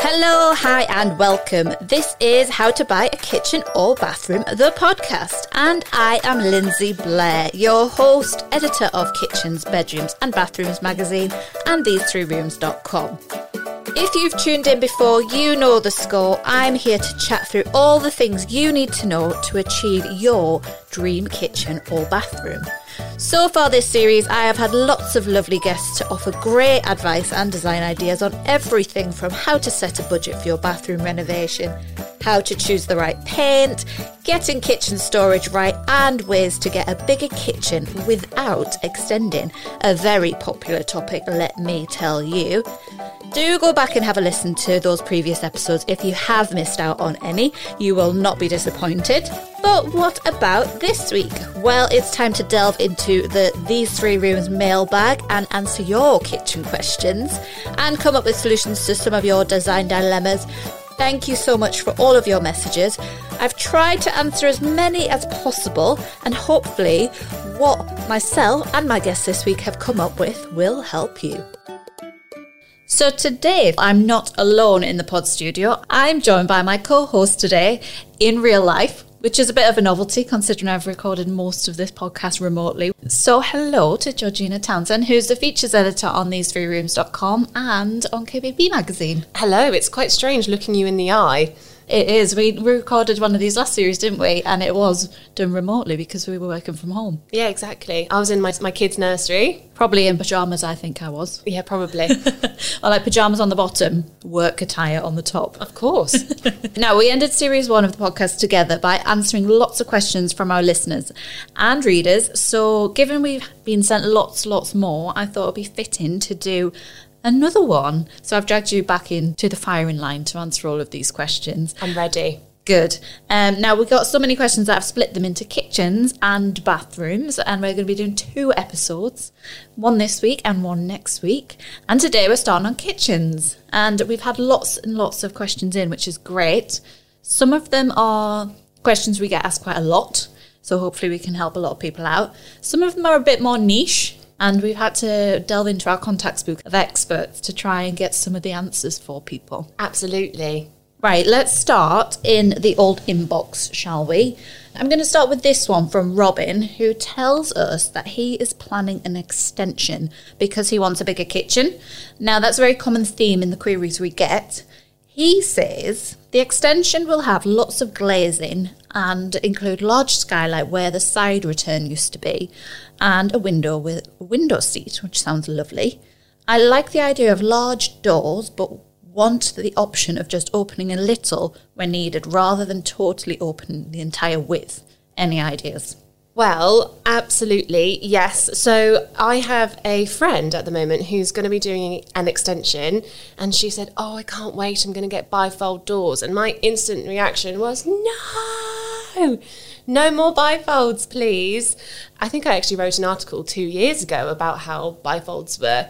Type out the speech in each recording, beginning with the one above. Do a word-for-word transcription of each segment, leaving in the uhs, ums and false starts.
Hello, hi and welcome. This is How To Buy A Kitchen Or Bathroom, the podcast. And I am Lindsay Blair, your host, editor of Kitchens, Bedrooms and Bathrooms magazine and these three rooms dot com. If you've tuned in before, you know the score. I'm here to chat through all the things you need to know to achieve your dream kitchen or bathroom. So far this series, I have had lots of lovely guests to offer great advice and design ideas on everything from how to set a budget for your bathroom renovation, how to choose the right paint, getting kitchen storage right, and ways to get a bigger kitchen without extending. A very popular topic, let me tell you. Do go back and have a listen to those previous episodes if you have missed out on any. You will not be disappointed. But what about this week? Well, it's time to delve into the These Three Rooms mailbag and answer your kitchen questions and come up with solutions to some of your design dilemmas. Thank you so much for all of your messages. I've tried to answer as many as possible, and hopefully what myself and my guests this week have come up with will help you. So today, I'm not alone in the pod studio. I'm joined by my co-host today in real life, which is a bit of a novelty considering I've recorded most of this podcast remotely. So hello to Georgina Townshend, who's the features editor on these three rooms dot com and on K B B Magazine. Hello, it's quite strange looking you in the eye. It is. We recorded one of these last series, didn't we? And it was done remotely because we were working from home. Yeah, exactly. I was in my my kids' nursery. Probably in pyjamas, I think I was. Yeah, probably. Or like pyjamas on the bottom, work attire on the top. Of course. Now, we ended series one of the podcast together by answering lots of questions from our listeners and readers. So given we've been sent lots, lots more, I thought it would be fitting to do another one. So I've dragged you back into the firing line to answer all of these questions. I'm ready. Good. Um, now, we've got so many questions that I've split them into kitchens and bathrooms, and we're going to be doing two episodes, one this week and one next week. And today we're starting on kitchens. And we've had lots and lots of questions in, which is great. Some of them are questions we get asked quite a lot, so hopefully we can help a lot of people out. Some of them are a bit more niche, and we've had to delve into our contacts book of experts to try and get some of the answers for people. Absolutely. Right, let's start in the old inbox, shall we? I'm going to start with this one from Robin, who tells us that he is planning an extension because he wants a bigger kitchen. Now, that's a very common theme in the queries we get. He says the extension will have lots of glazing and include large skylight where the side return used to be and a window with a window seat, which sounds lovely. I like the idea of large doors, but want the option of just opening a little when needed rather than totally open the entire width. Any ideas? Well, absolutely, yes. So I have a friend at the moment who's going to be doing an extension, and she said, oh, I can't wait, I'm going to get bifold doors. And my instant reaction was, no, no more bifolds, please. I think I actually wrote an article two years ago about how bifolds were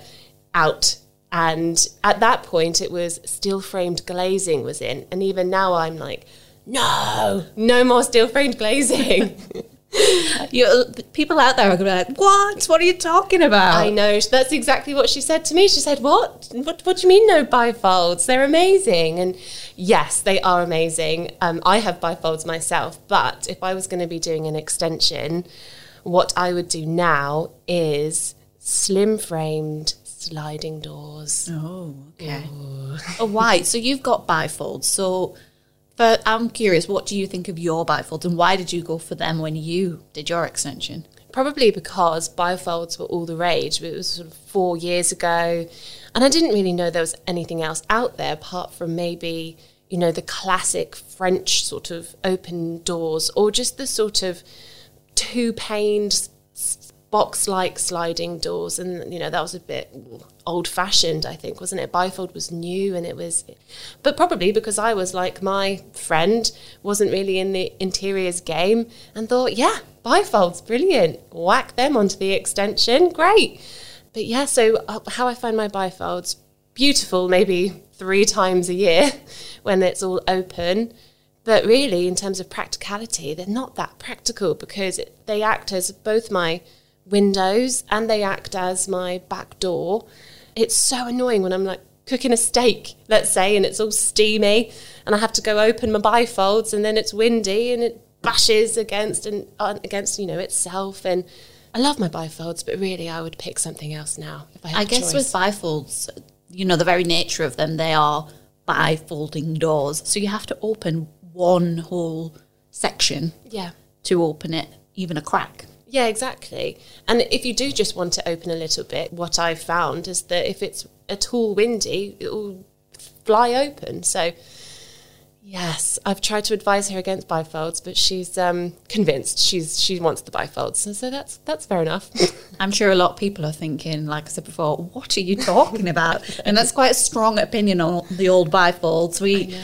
out, and at that point it was steel-framed glazing was in, and even now I'm like, no, no more steel-framed glazing. You, people out there are going to be like, what? What are you talking about? I know. That's exactly what she said to me. She said, what? What, what do you mean no bifolds? They're amazing. And yes, they are amazing. Um, I have bifolds myself, but if I was going to be doing an extension, what I would do now is slim-framed sliding doors. Oh, okay. Ooh. Oh, right. So you've got bifolds. So... But I'm curious, what do you think of your bifolds and why did you go for them when you did your extension? Probably because bifolds were all the rage. It was sort of four years ago and I didn't really know there was anything else out there apart from maybe, you know, the classic French sort of open doors or just the sort of two-paned box-like sliding doors. And, you know, that was a bit... old-fashioned, I think, wasn't it? Bifold was new and it was... But probably because I was like my friend, wasn't really in the interiors game and thought, yeah, bifold's brilliant. Whack them onto the extension. Great. But yeah, so how I find my bifolds, beautiful maybe three times a year when it's all open. But really, in terms of practicality, they're not that practical because they act as both my windows and they act as my back door. It's so annoying when I'm like cooking a steak, let's say, and it's all steamy, and I have to go open my bifolds, and then it's windy, and it bashes against and uh, against, you know, itself. And I love my bifolds, but really I would pick something else now if I had I a guess choice. With bifolds, you know, the very nature of them, they are bifolding doors, so you have to open one whole section, yeah, to open it, even a crack. Yeah, exactly. And if you do just want to open a little bit, what I've found is that if it's at all windy, it will fly open. So, yes, I've tried to advise her against bifolds, but she's um, convinced she's she wants the bifolds. And so that's that's fair enough. I'm sure a lot of people are thinking, like I said before, what are you talking about? And that's quite a strong opinion on the old bifolds. We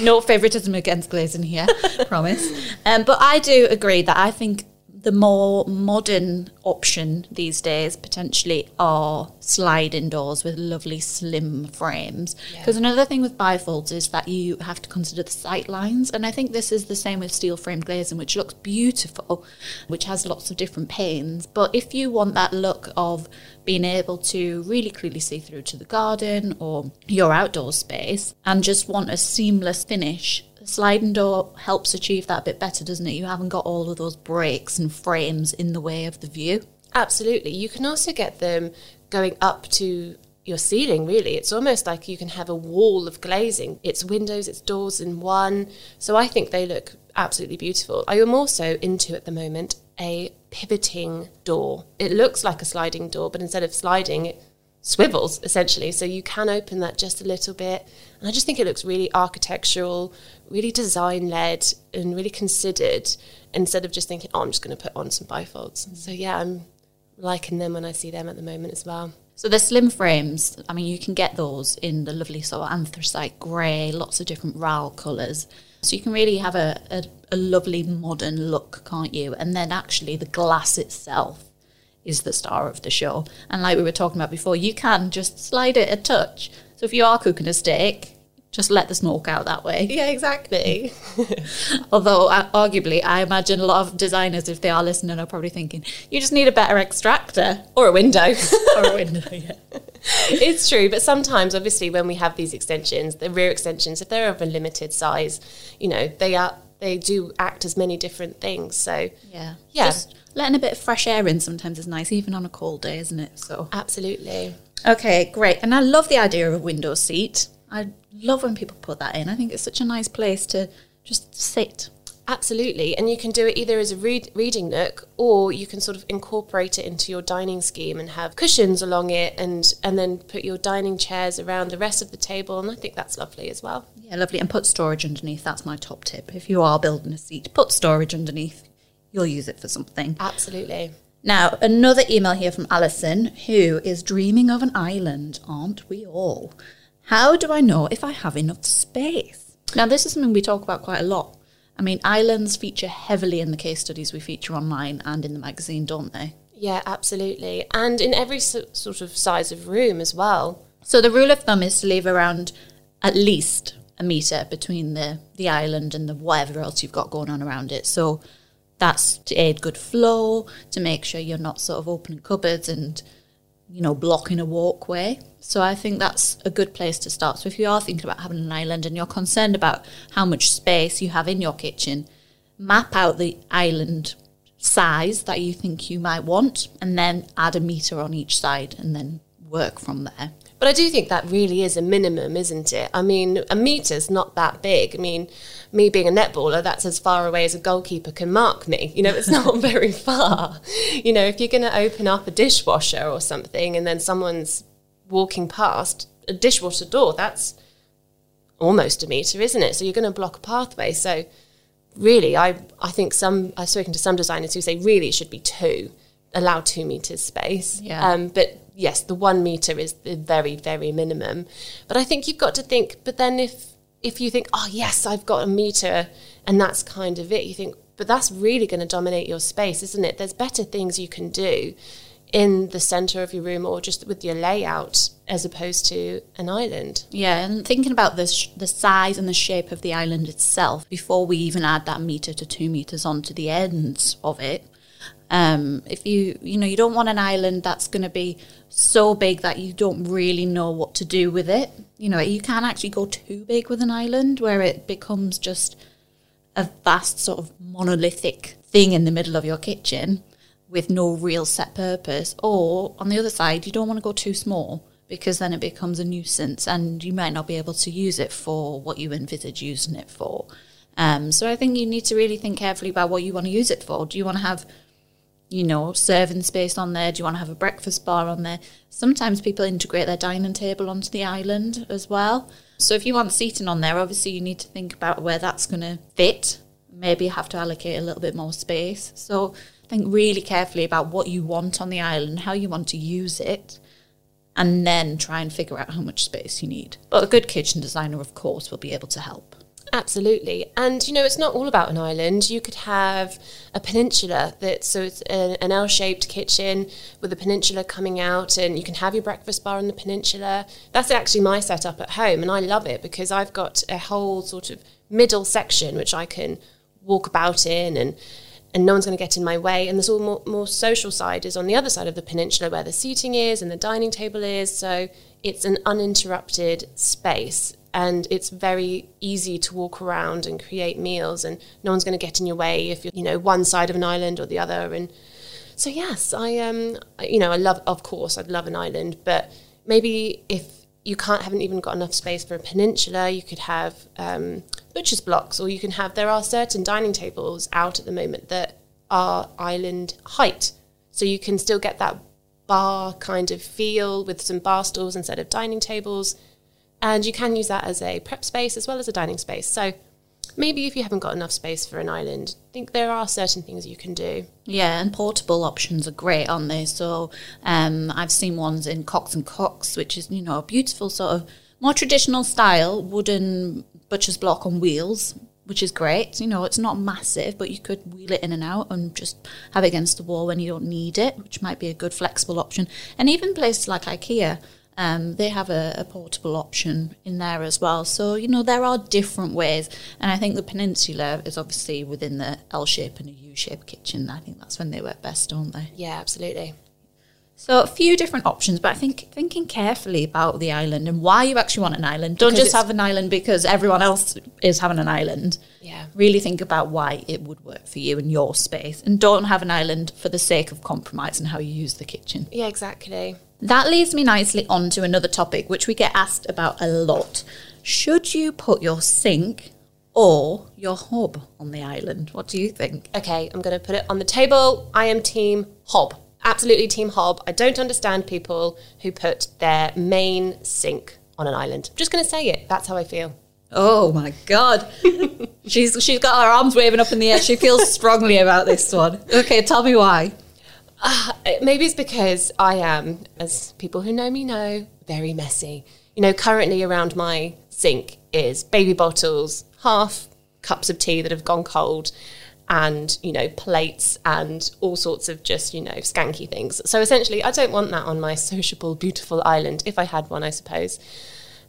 no favouritism against glazing here, promise. Um, but I do agree that I think the more modern option these days potentially are sliding doors with lovely slim frames. Because yeah. another thing with bifolds is that you have to consider the sight lines. And I think this is the same with steel framed glazing, which looks beautiful, which has lots of different panes. But if you want that look of being able to really clearly see through to the garden or your outdoor space and just want a seamless finish, sliding door helps achieve that a bit better, doesn't it? You haven't got all of those breaks and frames in the way of the view. Absolutely. You can also get them going up to your ceiling, really. It's almost like you can have a wall of glazing. It's windows, it's doors in one. So I think they look absolutely beautiful. I am also into, at the moment, a pivoting door. It looks like a sliding door, but instead of sliding, it swivels, essentially. So you can open that just a little bit. And I just think it looks really architectural, really design-led and really considered, instead of just thinking, oh, I'm just going to put on some bifolds. Mm-hmm. So, yeah, I'm liking them when I see them at the moment as well. So the slim frames, I mean, you can get those in the lovely sort of anthracite grey, lots of different RAL colours. So you can really have a, a, a lovely modern look, can't you? And then actually the glass itself is the star of the show. And like we were talking about before, you can just slide it a touch. So if you are cooking a steak, just let the smoke out that way. Yeah, exactly. Although, uh, arguably, I imagine a lot of designers, if they are listening, are probably thinking, you just need a better extractor. Or a window. Or a window, yeah. It's true, but sometimes, obviously, when we have these extensions, the rear extensions, if they're of a limited size, you know, they are they do act as many different things. So, yeah. yeah. Just letting a bit of fresh air in sometimes is nice, even on a cold day, isn't it? So absolutely. Okay, great. And I love the idea of a window seat. I love when people put that in. I think it's such a nice place to just sit. Absolutely. And you can do it either as a read, reading nook, or you can sort of incorporate it into your dining scheme and have cushions along it, and, and then put your dining chairs around the rest of the table. And I think that's lovely as well. Yeah, lovely. And put storage underneath. That's my top tip. If you are building a seat, put storage underneath. You'll use it for something. Absolutely. Now, another email here from Alison, who is dreaming of an island, aren't we all? How do I know if I have enough space? Now, this is something we talk about quite a lot. I mean, islands feature heavily in the case studies we feature online and in the magazine, don't they? Yeah, absolutely. And in every so- sort of size of room as well. So the rule of thumb is to leave around at least a metre between the, the island and the whatever else you've got going on around it. So that's to aid good flow, to make sure you're not sort of opening cupboards and, you know, blocking a walkway. So I think that's a good place to start. So if you are thinking about having an island and you're concerned about how much space you have in your kitchen, map out the island size that you think you might want and then add a metre on each side and then work from there. But I do think that really is a minimum, isn't it? I mean, a metre's not that big. I mean, me being a netballer, that's as far away as a goalkeeper can mark me. You know, it's not very far. You know, if you're going to open up a dishwasher or something and then someone's walking past a dishwasher door, that's almost a metre, isn't it? So you're going to block a pathway. So really, I, I think some, I've spoken to some designers who say really it should be two, allow two metres space. Yeah. Um, but yes, the one metre is the very, very minimum. But I think you've got to think, but then if if you think, oh, yes, I've got a metre and that's kind of it, you think, but that's really going to dominate your space, isn't it? There's better things you can do in the centre of your room or just with your layout as opposed to an island. Yeah, and thinking about the, sh- the size and the shape of the island itself before we even add that metre to two metres onto the ends of it, Um, if you, you know, you don't want an island that's going to be so big that you don't really know what to do with it. You know, you can't actually go too big with an island where it becomes just a vast sort of monolithic thing in the middle of your kitchen with no real set purpose. Or on the other side, you don't want to go too small because then it becomes a nuisance and you might not be able to use it for what you envisage using it for. Um, so I think you need to really think carefully about what you want to use it for. Do you want to have, you know, serving space on there? Do you want to have a breakfast bar on there? Sometimes people integrate their dining table onto the island as well. So if you want seating on there, obviously you need to think about where that's going to fit. Maybe you have to allocate a little bit more space. So think really carefully about what you want on the island, how you want to use it, and then try and figure out how much space you need. But a good kitchen designer, of course, will be able to help. Absolutely. And, you know, it's not all about an island. You could have a peninsula that's so it's a, an L-shaped kitchen with a peninsula coming out, and you can have your breakfast bar on the peninsula. That's actually my setup at home, and I love it because I've got a whole sort of middle section which I can walk about in, and and no one's going to get in my way. And the sort of more, more social side is on the other side of the peninsula where the seating is and the dining table is. So it's an uninterrupted space. And it's very easy to walk around and create meals, and no one's going to get in your way if you're, you know, one side of an island or the other. And so, yes, I, um, you know, I love, of course, I'd love an island, but maybe if you can't, haven't even got enough space for a peninsula, you could have um, butcher's blocks, or you can have, there are certain dining tables out at the moment that are island height. So you can still get that bar kind of feel with some bar stools instead of dining tables. And you can use that as a prep space as well as a dining space. So maybe if you haven't got enough space for an island, I think there are certain things you can do. Yeah, and portable options are great, aren't they? So um, I've seen ones in Cox and Cox, which is, you know, a beautiful sort of more traditional style wooden butcher's block on wheels, which is great. You know, it's not massive, but you could wheel it in and out and just have it against the wall when you don't need it, which might be a good flexible option. And even places like IKEA, Um, they have a, a portable option in there as well. So, you know, there are different ways. And I think the peninsula is obviously within the L-shape and a U-shape kitchen. I think that's when they work best, don't they? Yeah, absolutely. So a few different options, but I think thinking carefully about the island and why you actually want an island. Don't because just have an island because everyone else is having an island. Yeah. Really think about why it would work for you and your space. And don't have an island for the sake of compromise and how you use the kitchen. Yeah, exactly. That leads me nicely on to another topic, which we get asked about a lot. Should you put your sink or your hob on the island? What do you think? Okay, I'm going to put it on the table. I am team hob. Absolutely team hob. I don't understand people who put their main sink on an island. I'm just going to say it. That's how I feel. Oh, my God. she's She's got her arms waving up in the air. She feels strongly about this one. Okay, tell me why. Uh, maybe it's because I am, as people who know me know, very messy. You know, currently around my sink is baby bottles, half cups of tea that have gone cold, and, you know, plates and all sorts of just, you know, skanky things. So essentially, I don't want that on my sociable, beautiful island, if I had one, I suppose.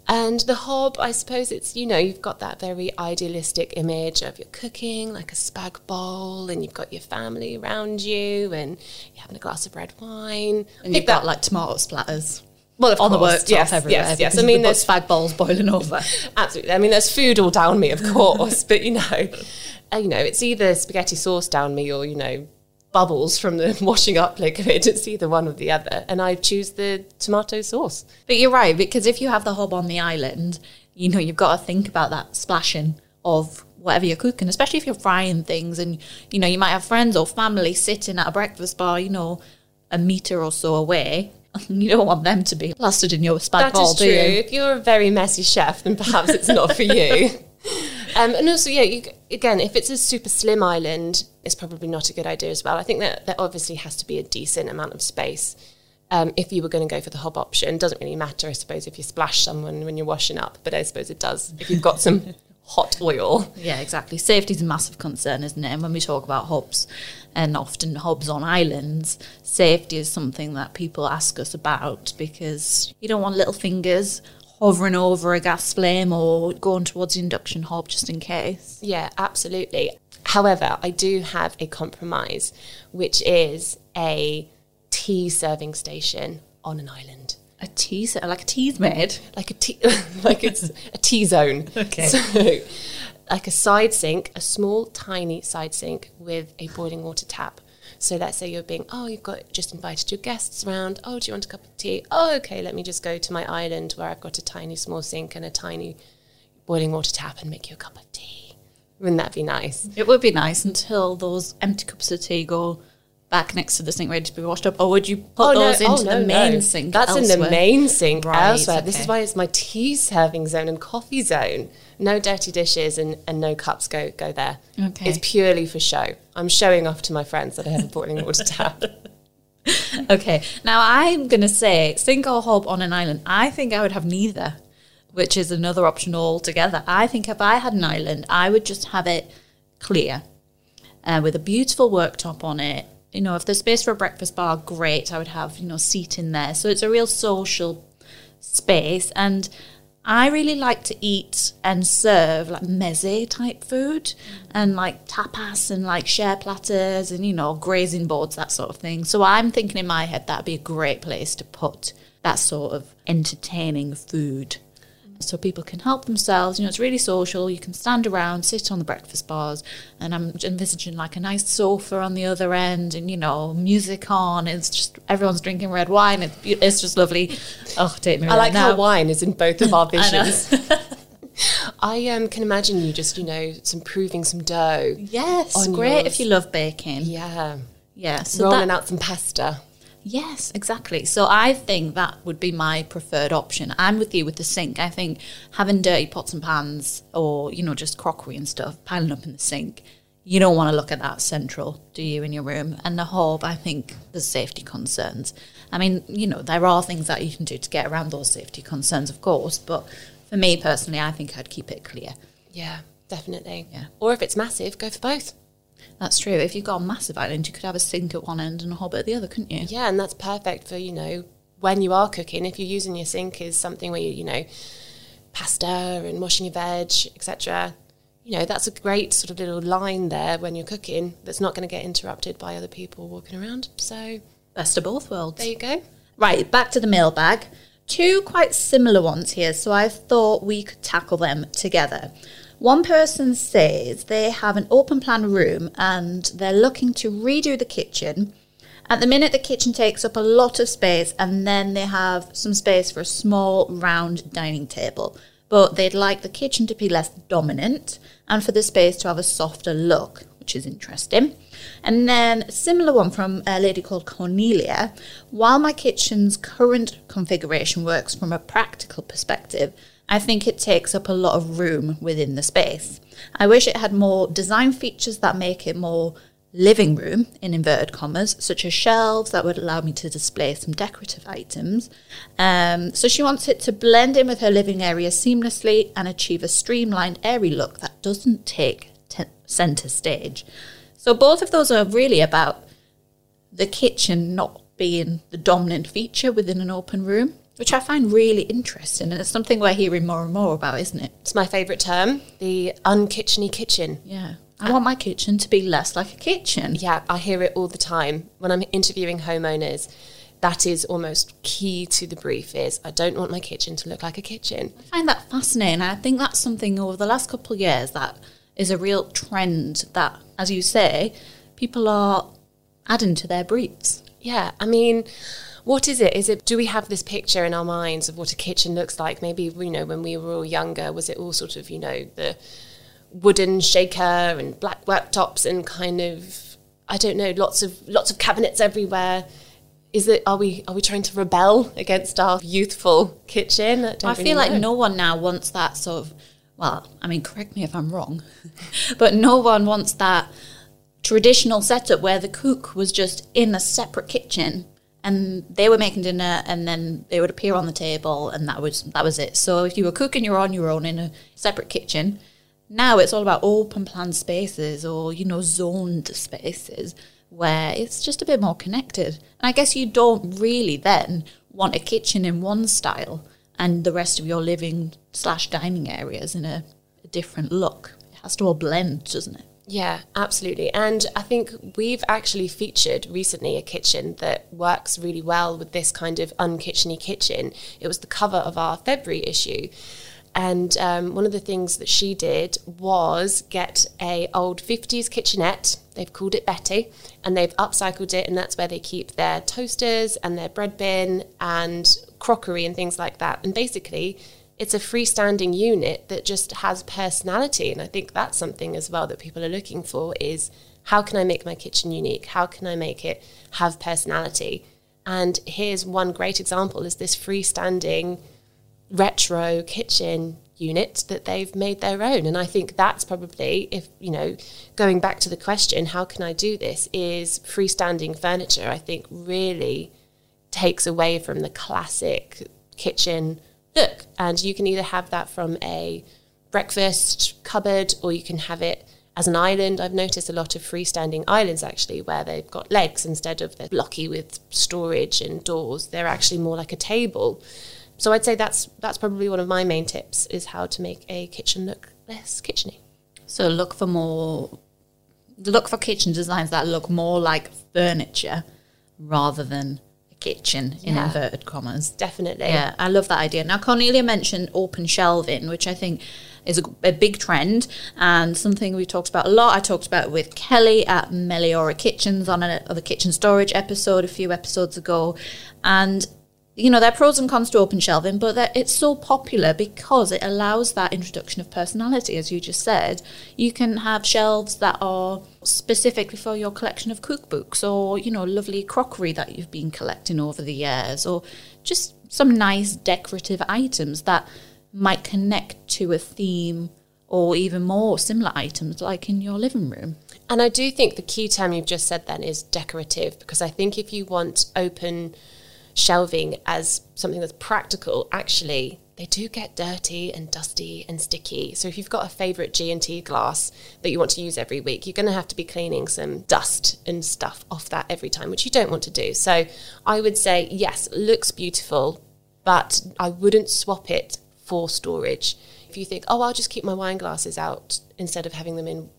And the hob, I suppose it's, you know, you've got that very idealistic image of you're cooking like a spag bowl and you've got your family around you and you're having a glass of red wine. And you've got like tomato splatters. Well, of course. On the worktop, yes, everywhere. Yes, yes. I mean, there's spag bowls boiling over. Absolutely. I mean, there's food all down me, of course. But, you know, you know, it's either spaghetti sauce down me or, you know, bubbles from the washing up liquid. It's either one or the other, and I choose the tomato sauce. But you're right, because if you have the hob on the island, you know, you've got to think about that splashing of whatever you're cooking, especially if you're frying things. And, you know, you might have friends or family sitting at a breakfast bar, you know, a metre or so away. You don't want them to be plastered in your spag bol, do you? That is true. If you're a very messy chef, then perhaps it's not for you. Um, and also, yeah, you, again, if it's a super slim island, it's probably not a good idea as well. I think that there obviously has to be a decent amount of space. Um, if you were going to go for the hob option, it doesn't really matter, I suppose, if you splash someone when you're washing up, but I suppose it does if you've got some hot oil. Yeah, exactly. Safety's a massive concern, isn't it? And when we talk about hobs, and often hobs on islands, safety is something that people ask us about because you don't want little fingers hovering over a gas flame or going towards the induction hob just in case. Yeah, absolutely. However, I do have a compromise, which is a tea serving station on an island. A tea, like a tea's made? Like a tea, like it's a tea zone. Okay. So, like a side sink, a small, tiny side sink with a boiling water tap. So let's say you're being, oh, you've got just invited your guests round. Oh, do you want a cup of tea? Oh, okay, let me just go to my island where I've got a tiny, small sink and a tiny boiling water tap and make you a cup of tea. Wouldn't that be nice? It would be nice until those empty cups of tea go back next to the sink ready to be washed up, or would you put oh, those no. into oh, no, the main no. sink That's elsewhere. in the main sink right, elsewhere. Okay. This is why it's my tea serving zone and coffee zone. No dirty dishes and, and no cups go, go there. Okay. It's purely for show. I'm showing off to my friends that I have a boiling water tap. Okay. Now I'm going to say sink or hob on an island. I think I would have neither, which is another option altogether. I think if I had an island, I would just have it clear uh, with a beautiful worktop on it. You know, if there's space for a breakfast bar, great. I would have, you know, seat in there. So it's a real social space. And I really like to eat and serve like meze type food and like tapas and like share platters and, you know, grazing boards, that sort of thing. So I'm thinking in my head that'd be a great place to put that sort of entertaining food. So people can help themselves, you know, it's really social. You can stand around, sit on the breakfast bars, and I'm envisaging like a nice sofa on the other end and, you know, music on. It's just, everyone's drinking red wine. It's, be- it's just lovely. Oh, take me right I like now. How wine is in both of our visions. I um, can imagine you just, you know, some proving some dough. Yes, great yours. If you love baking. Yeah. Yeah. So Rolling that- out some pasta. Yes, exactly. So I think that would be my preferred option. I'm with you with the sink. I think having dirty pots and pans or, you know, just crockery and stuff piling up in the sink, you don't want to look at that central, do you, in your room? And the hob, I think there's safety concerns. I mean, you know, there are things that you can do to get around those safety concerns, of course, but for me personally, I think I'd keep it clear. Yeah, definitely. Yeah. Or if it's massive, go for both. That's true. If you've got a massive island, you could have a sink at one end and a hob at the other, couldn't you? Yeah, and that's perfect for, you know, when you are cooking. If you're using your sink as something where you, you know, pasta and washing your veg, et cetera, you know, that's a great sort of little line there when you're cooking that's not going to get interrupted by other people walking around. So best of both worlds. There you go. Right, back to the mailbag. Two quite similar ones here, so I thought we could tackle them together. One person says they have an open plan room and they're looking to redo the kitchen. At the minute, the kitchen takes up a lot of space and then they have some space for a small round dining table. But they'd like the kitchen to be less dominant and for the space to have a softer look, which is interesting. And then a similar one from a lady called Cornelia. While my kitchen's current configuration works from a practical perspective, I think it takes up a lot of room within the space. I wish it had more design features that make it more living room, in inverted commas, such as shelves that would allow me to display some decorative items. Um, so she wants it to blend in with her living area seamlessly and achieve a streamlined, airy look that doesn't take te- centre stage. So both of those are really about the kitchen not being the dominant feature within an open room, which I find really interesting, and it's something we're hearing more and more about, isn't it? It's my favourite term, the unkitcheny kitchen. Yeah. I uh, want my kitchen to be less like a kitchen. Yeah, I hear it all the time. When I'm interviewing homeowners, that is almost key to the brief is, I don't want my kitchen to look like a kitchen. I find that fascinating. I think that's something over the last couple of years that is a real trend that, as you say, people are adding to their briefs. Yeah, I mean... What is it? Is it, do we have this picture in our minds of what a kitchen looks like? Maybe, you know, when we were all younger, was it all sort of, you know, the wooden shaker and black worktops and kind of, I don't know, lots of lots of cabinets everywhere. Is it, are we are we trying to rebel against our youthful kitchen? I, don't I really feel know. Like no one now wants that sort of, well, I mean, correct me if I'm wrong, but no one wants that traditional setup where the cook was just in a separate kitchen. And they were making dinner and then they would appear on the table and that was that was it. So if you were cooking, you were on your own in a separate kitchen. Now it's all about open plan spaces or, you know, zoned spaces where it's just a bit more connected. And I guess you don't really then want a kitchen in one style and the rest of your living slash dining areas in a, a different look. It has to all blend, doesn't it? Yeah, absolutely. And I think we've actually featured recently a kitchen that works really well with this kind of unkitcheny kitchen. It was the cover of our February issue. And um, one of the things that she did was get a old fifties kitchenette. They've called it Betty, and they've upcycled it, and that's where they keep their toasters and their bread bin and crockery and things like that. And basically, it's a freestanding unit that just has personality. And I think that's something as well that people are looking for is, how can I make my kitchen unique? How can I make it have personality? And here's one great example, is this freestanding retro kitchen unit that they've made their own. And I think that's probably, if you know, going back to the question, how can I do this, is freestanding furniture, I think, really takes away from the classic kitchen look. And you can either have that from a breakfast cupboard, or you can have it as an island. I've noticed a lot of freestanding islands, actually, where they've got legs instead of they're blocky with storage and doors. They're actually more like a table. So I'd say that's that's probably one of my main tips, is how to make a kitchen look less kitcheny. So look for more, look for kitchen designs that look more like furniture rather than a kitchen, in yeah, inverted commas. Definitely. Yeah, I love that idea. Now, Cornelia mentioned open shelving, which I think is a, a big trend and something we've talked about a lot. I talked about it with Kelly at Meliora Kitchens on a, on a kitchen storage episode a few episodes ago. And you know, there are pros and cons to open shelving, but it's so popular because it allows that introduction of personality, as you just said. You can have shelves that are specifically for your collection of cookbooks, or, you know, lovely crockery that you've been collecting over the years, or just some nice decorative items that might connect to a theme, or even more similar items like in your living room. And I do think the key term you've just said then is decorative, because I think if you want open shelving as something that's practical, actually they do get dirty and dusty and sticky. So if you've got a favorite G and T glass that you want to use every week, you're going to have to be cleaning some dust and stuff off that every time, which you don't want to do. So I would say, yes, it looks beautiful, but I wouldn't swap it for storage. If you think, oh, I'll just keep my wine glasses out instead of having them in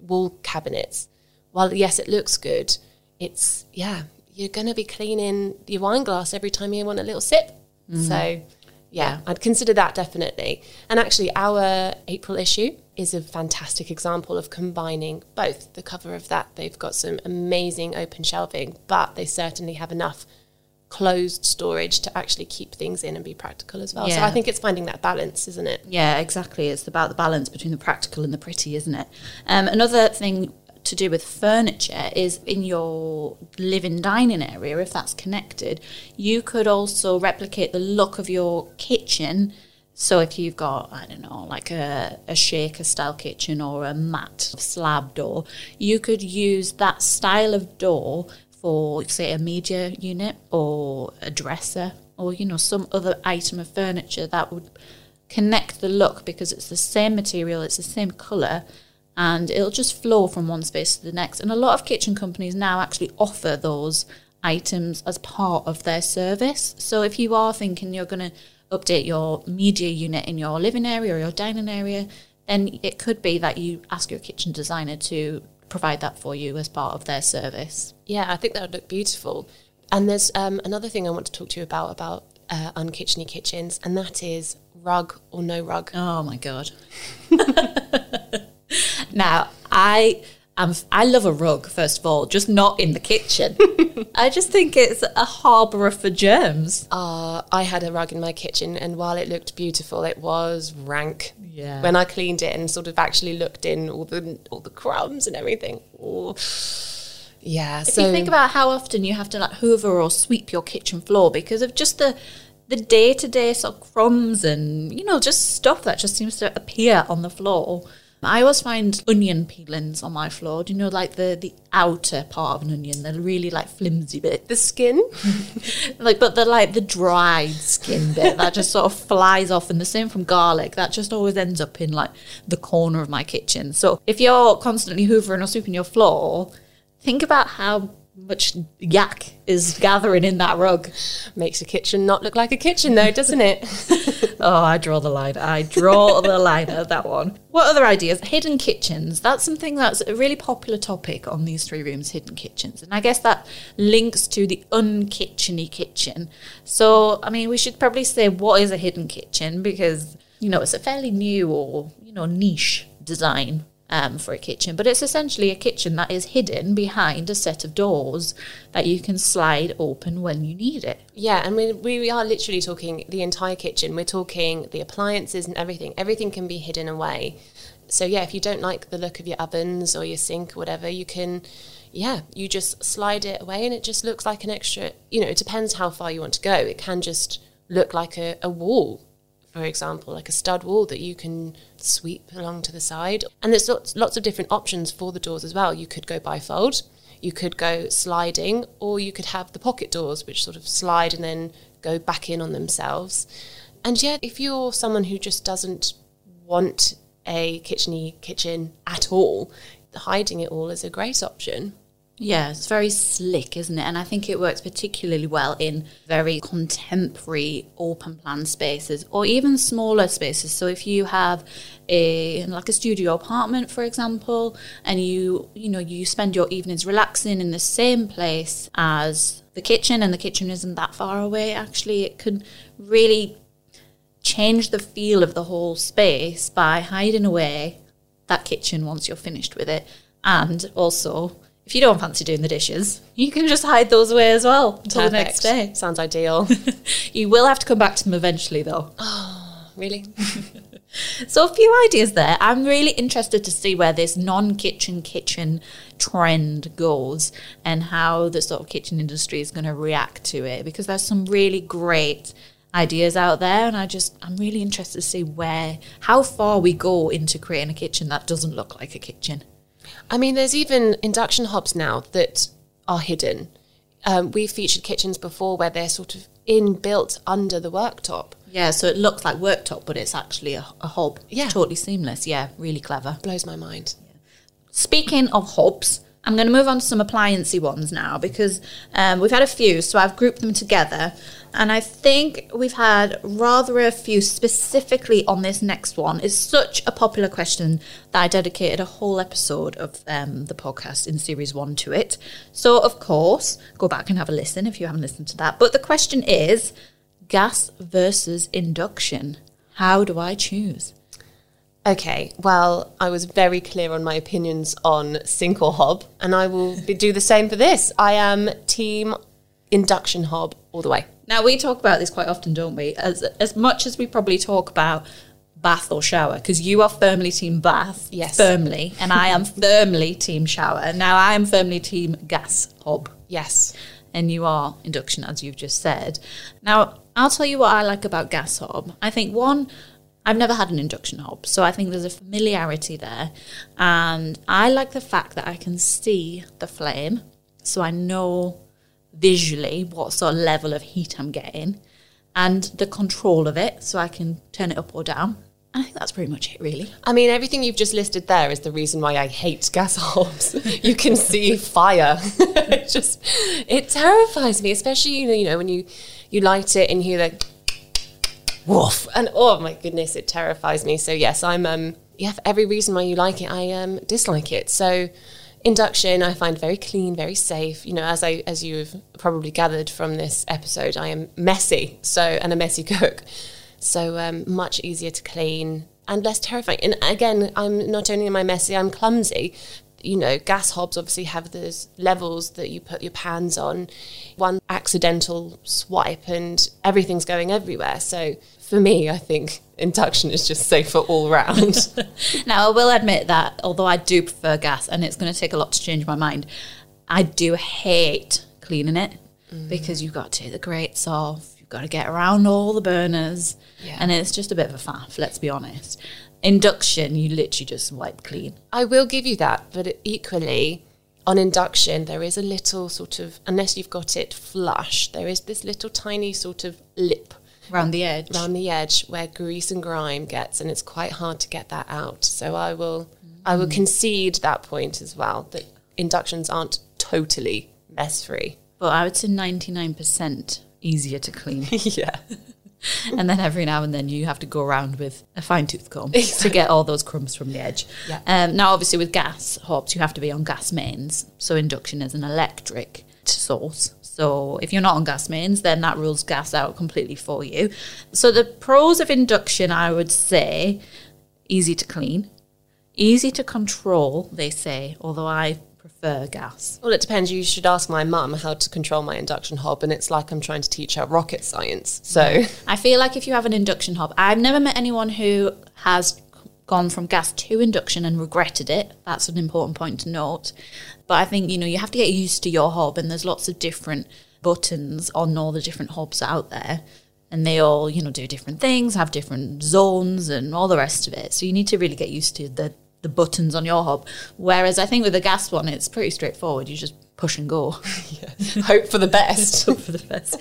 wall cabinets, well, yes, it looks good, it's yeah you're going to be cleaning your wine glass every time you want a little sip. Mm-hmm. So, yeah, yeah, I'd consider that definitely. And actually, our April issue is a fantastic example of combining both. The cover of that, they've got some amazing open shelving, but they certainly have enough closed storage to actually keep things in and be practical as well. Yeah. So I think it's finding that balance, isn't it? Yeah, exactly. It's about the balance between the practical and the pretty, isn't it? Um, another thing to do with furniture is, in your living dining area, if that's connected, you could also replicate the look of your kitchen. So if you've got, I don't know, like a, a shaker style kitchen or a matte slab door, you could use that style of door for, say, a media unit or a dresser, or, you know, some other item of furniture that would connect the look, because it's the same material, it's the same colour, and it'll just flow from one space to the next. And a lot of kitchen companies now actually offer those items as part of their service. So if you are thinking you're going to update your media unit in your living area or your dining area, then it could be that you ask your kitchen designer to provide that for you as part of their service. Yeah, I think that would look beautiful. And there's um, another thing I want to talk to you about, about uh, unkitcheny kitchens, and that is rug or no rug. Oh, my God. Now, I am, I love a rug, first of all, just not in the kitchen. I just think it's a harbourer for germs. Uh, I had a rug in my kitchen, and while it looked beautiful, it was rank. Yeah. When I cleaned it and sort of actually looked in all the all the crumbs and everything. Ooh. Yeah. If so, you think about how often you have to like hoover or sweep your kitchen floor because of just the... the day-to-day sort of crumbs and, you know, just stuff that just seems to appear on the floor. I always find onion peelings on my floor. Do you know, like the, the outer part of an onion, the really, like, flimsy bit? The skin? like, But the, like, the dried skin bit that just sort of flies off. And the same from garlic. That just always ends up in, like, the corner of my kitchen. So if you're constantly hoovering or sweeping your floor, think about how much yak is gathering in that rug. Makes a kitchen not look like a kitchen though, doesn't it? Oh, I draw the line. I draw the line at that one. What other ideas? Hidden kitchens. That's something that's a really popular topic on These Three Rooms, hidden kitchens. And I guess that links to the unkitcheny kitchen. So, I mean, we should probably say what is a hidden kitchen, because, you know, it's a fairly new or, you know, niche design Um, for a kitchen, but it's essentially a kitchen that is hidden behind a set of doors that you can slide open when you need it. Yeah, and we, we are literally talking the entire kitchen. We're talking the appliances and everything. Everything can be hidden away. So yeah, if you don't like the look of your ovens or your sink or whatever, you can, yeah, you just slide it away and it just looks like an extra, you know, it depends how far you want to go. It can just look like a, a wall, for example, like a stud wall that you can sweep along to the side. And there's lots, lots of different options for the doors as well. You could go bifold, you could go sliding, or you could have the pocket doors, which sort of slide and then go back in on themselves. And yet, if you're someone who just doesn't want a kitcheny kitchen at all, hiding it all is a great option. Yeah, it's very slick, isn't it? And I think it works particularly well in very contemporary open plan spaces or even smaller spaces. So if you have a like a studio apartment, for example, and you you know you spend your evenings relaxing in the same place as the kitchen, and the kitchen isn't that far away, actually, it could really change the feel of the whole space by hiding away that kitchen once you're finished with it. And also, if you don't fancy doing the dishes, you can just hide those away as well until Perfect. The next day. Sounds ideal. You will have to come back to them eventually, though. Oh, really? So a few ideas there. I'm really interested to see where this non-kitchen kitchen trend goes and how the sort of kitchen industry is going to react to it, because there's some really great ideas out there, and I just, I'm really interested to see where, how far we go into creating a kitchen that doesn't look like a kitchen. I mean, there's even induction hobs now that are hidden. Um, we've featured kitchens before where they're sort of inbuilt under the worktop. Yeah, so it looks like worktop, but it's actually a, a hob. Yeah. Totally seamless. Yeah, really clever. Blows my mind. Yeah. Speaking of hobs, I'm going to move on to some appliancey ones now, because um, we've had a few, so I've grouped them together. And I think we've had rather a few specifically on this next one. It's such a popular question that I dedicated a whole episode of um, the podcast in series one to it. So, of course, go back and have a listen if you haven't listened to that. But the question is gas versus induction. How do I choose? Okay, well, I was very clear on my opinions on sink or hob, and I will be, do the same for this. I am team induction hob all the way. Now, we talk about this quite often, don't we? As as much as we probably talk about bath or shower, because you are firmly team bath, yes, firmly, and I am firmly team shower. Now, I am firmly team gas hob. Yes. And you are induction, as you've just said. Now, I'll tell you what I like about gas hob. I think, one, I've never had an induction hob, so I think there's a familiarity there. And I like the fact that I can see the flame, so I know visually what sort of level of heat I'm getting, and the control of it, so I can turn it up or down. And I think that's pretty much it, really. I mean, everything you've just listed there is the reason why I hate gas hobs. You can see fire. It just, it terrifies me, especially, you know, you know when you, you light it and you hear the woof, and oh my goodness, it terrifies me. So yes, I'm um yeah for every reason why you like it, I um dislike it. So induction I find very clean, very safe. You know, as I as you've probably gathered from this episode, I am messy, so and a messy cook, so um much easier to clean and less terrifying. And again, I'm not only am I messy, I'm clumsy. You know, gas hobs obviously have those levels that you put your pans on. One accidental swipe and everything's going everywhere. So for me, I think induction is just safer all round. Now, I will admit that although I do prefer gas, and it's going to take a lot to change my mind, I do hate cleaning it mm. because you've got to take the grates off. You've got to get around all the burners. Yeah. And it's just a bit of a faff, let's be honest. Induction, you literally just wipe clean. I will give you that, but equally on induction, there is a little sort of, unless you've got it flush, there is this little tiny sort of lip round the edge round the edge where grease and grime gets, and it's quite hard to get that out. So I will mm. I will concede that point as well, that inductions aren't totally mess free. But I would say ninety-nine percent easier to clean. Yeah. And then every now and then you have to go around with a fine tooth comb exactly. to get all those crumbs from the edge. Yeah. Um, now, obviously, with gas hobs, you have to be on gas mains. So induction is an electric source. So if you're not on gas mains, then that rules gas out completely for you. So the pros of induction, I would say, easy to clean, easy to control, they say, although I prefer gas. Well, it depends. You should ask my mum how to control my induction hob, and it's like I'm trying to teach her rocket science. So I feel like if you have an induction hob, I've never met anyone who has gone from gas to induction and regretted it. That's an important point to note. But I think, you know, you have to get used to your hob, and there's lots of different buttons on all the different hobs out there. And they all, you know, do different things, have different zones and all the rest of it. So you need to really get used to the, the buttons on your hob. Whereas I think with the gas one, it's pretty straightforward. You just push and go. Yeah. Hope for the best. Hope for the best.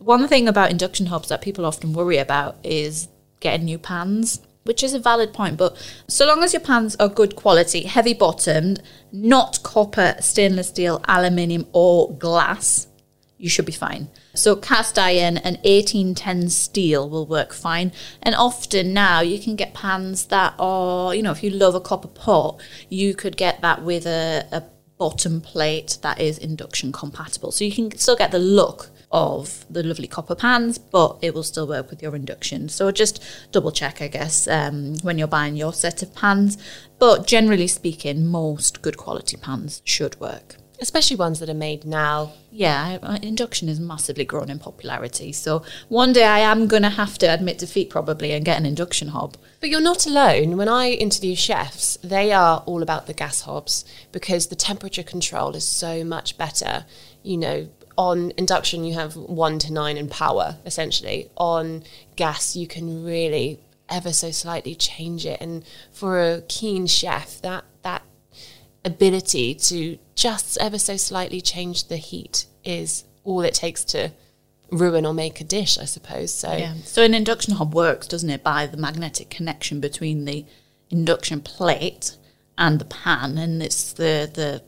One thing about induction hobs that people often worry about is getting new pans, which is a valid point, but so long as your pans are good quality, heavy bottomed, not copper, stainless steel, aluminium or glass, you should be fine. So cast iron and eighteen ten steel will work fine. And often now you can get pans that are, you know, if you love a copper pot, you could get that with a, a bottom plate that is induction compatible. So you can still get the look of the lovely copper pans, but it will still work with your induction. So just double check, I guess, um, when you're buying your set of pans. But generally speaking, most good quality pans should work. Especially ones that are made now. Yeah, induction is massively grown in popularity. So one day I am going to have to admit defeat probably and get an induction hob. But you're not alone. When I interview chefs, they are all about the gas hobs because the temperature control is so much better. You know, on induction you have one to nine in power, essentially. On gas you can really ever so slightly change it. And for a keen chef, that that ability to just ever so slightly change the heat is all it takes to ruin or make a dish, I suppose. So yeah. So an induction hob works, doesn't it, by the magnetic connection between the induction plate and the pan, and it's the the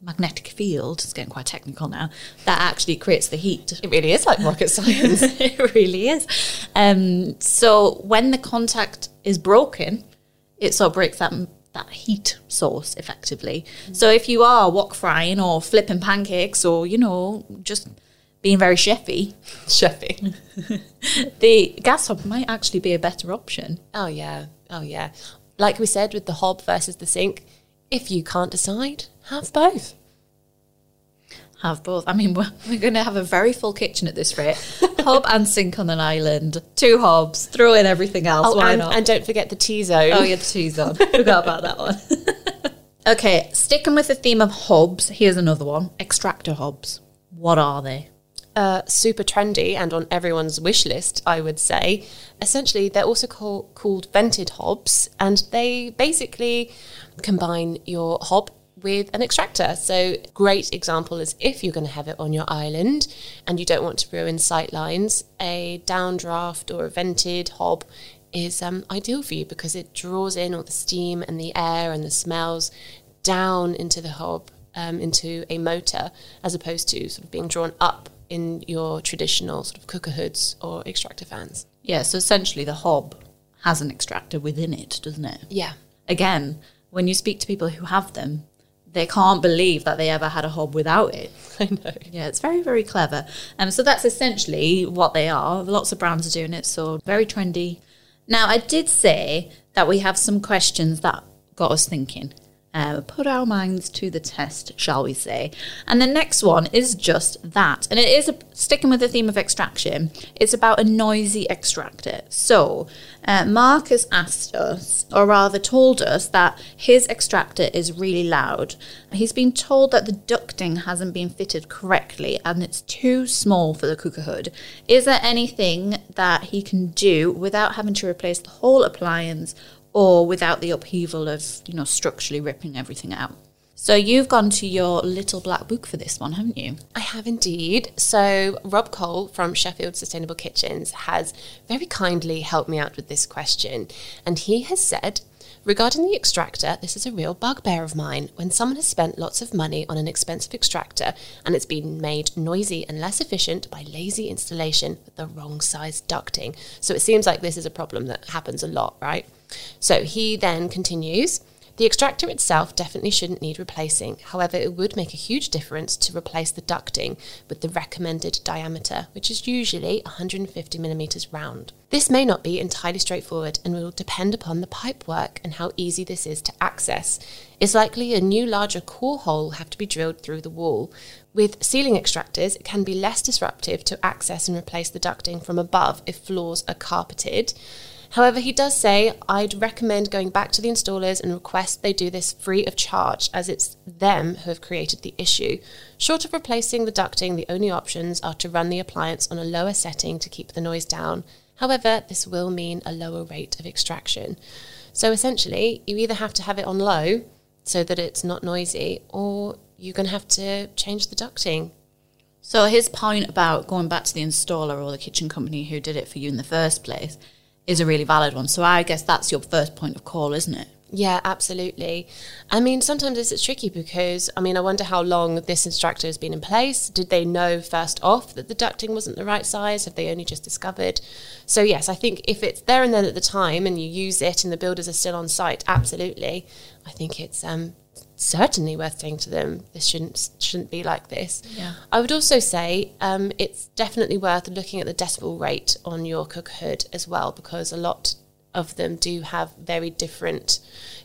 magnetic field, it's getting quite technical now, that actually creates the heat. It really is like rocket science. It really is. Um, so when the contact is broken, it sort of breaks that that heat source effectively. Mm-hmm. So if you are wok frying or flipping pancakes or, you know, just being very chefy, chefy, the gas hob might actually be a better option. Oh, yeah. Oh, yeah. Like we said, with the hob versus the sink, if you can't decide, have both. Have both. I mean, we're, we're going to have a very full kitchen at this rate. Hob and sink on an island. Two hobs. Throw in everything else. Oh, Why and, not? And don't forget the T-zone. Oh, yeah, the T-zone. Forgot about that one. Okay, sticking with the theme of hobs, here's another one. Extractor hobs. What are they? Uh, super trendy and on everyone's wish list, I would say. Essentially, they're also call, called vented hobs, and they basically combine your hob with an extractor. So great example is if you're going to have it on your island and you don't want to ruin sight lines, a downdraft or a vented hob is um, ideal for you because it draws in all the steam and the air and the smells down into the hob, um, into a motor, as opposed to sort of being drawn up in your traditional sort of cooker hoods or extractor fans. Yeah, so essentially the hob has an extractor within it, doesn't it? Yeah. Again, when you speak to people who have them, they can't believe that they ever had a hob without it. I know. Yeah, it's very, very clever. Um, so that's essentially what they are. Lots of brands are doing it, so very trendy. Now, I did say that we have some questions that got us thinking. Uh, put our minds to the test, shall we say. And the next one is just that. And it is, a, sticking with the theme of extraction, it's about a noisy extractor. So uh, Marcus asked us, or rather told us, that his extractor is really loud. He's been told that the ducting hasn't been fitted correctly and it's too small for the cooker hood. Is there anything that he can do without having to replace the whole appliance, or without the upheaval of, you know, structurally ripping everything out? So you've gone to your little black book for this one, haven't you? I have indeed. So Rob Cole from Sheffield Sustainable Kitchens has very kindly helped me out with this question. And he has said, regarding the extractor, this is a real bugbear of mine. When someone has spent lots of money on an expensive extractor and it's been made noisy and less efficient by lazy installation with the wrong size ducting. So it seems like this is a problem that happens a lot, right? So he then continues, the extractor itself definitely shouldn't need replacing. However, it would make a huge difference to replace the ducting with the recommended diameter, which is usually one hundred fifty millimetres round. This may not be entirely straightforward and will depend upon the pipe work and how easy this is to access. It's likely a new larger core hole will have to be drilled through the wall. With ceiling extractors, it can be less disruptive to access and replace the ducting from above if floors are carpeted. However, he does say, I'd recommend going back to the installers and request they do this free of charge, as it's them who have created the issue. Short of replacing the ducting, the only options are to run the appliance on a lower setting to keep the noise down. However, this will mean a lower rate of extraction. So essentially, you either have to have it on low so that it's not noisy, or you're going to have to change the ducting. So his point about going back to the installer or the kitchen company who did it for you in the first place is a really valid one. So I guess that's your first point of call, isn't it? Yeah, absolutely. I mean, sometimes it's tricky because, I mean, I wonder how long this instructor has been in place. Did they know first off that the ducting wasn't the right size? Have they only just discovered? So yes, I think if it's there and then at the time and you use it and the builders are still on site, absolutely. I think it's um, certainly worth saying to them, this shouldn't shouldn't be like this. Yeah. I would also say um, it's definitely worth looking at the decibel rate on your cook hood as well, because a lot of them do have very different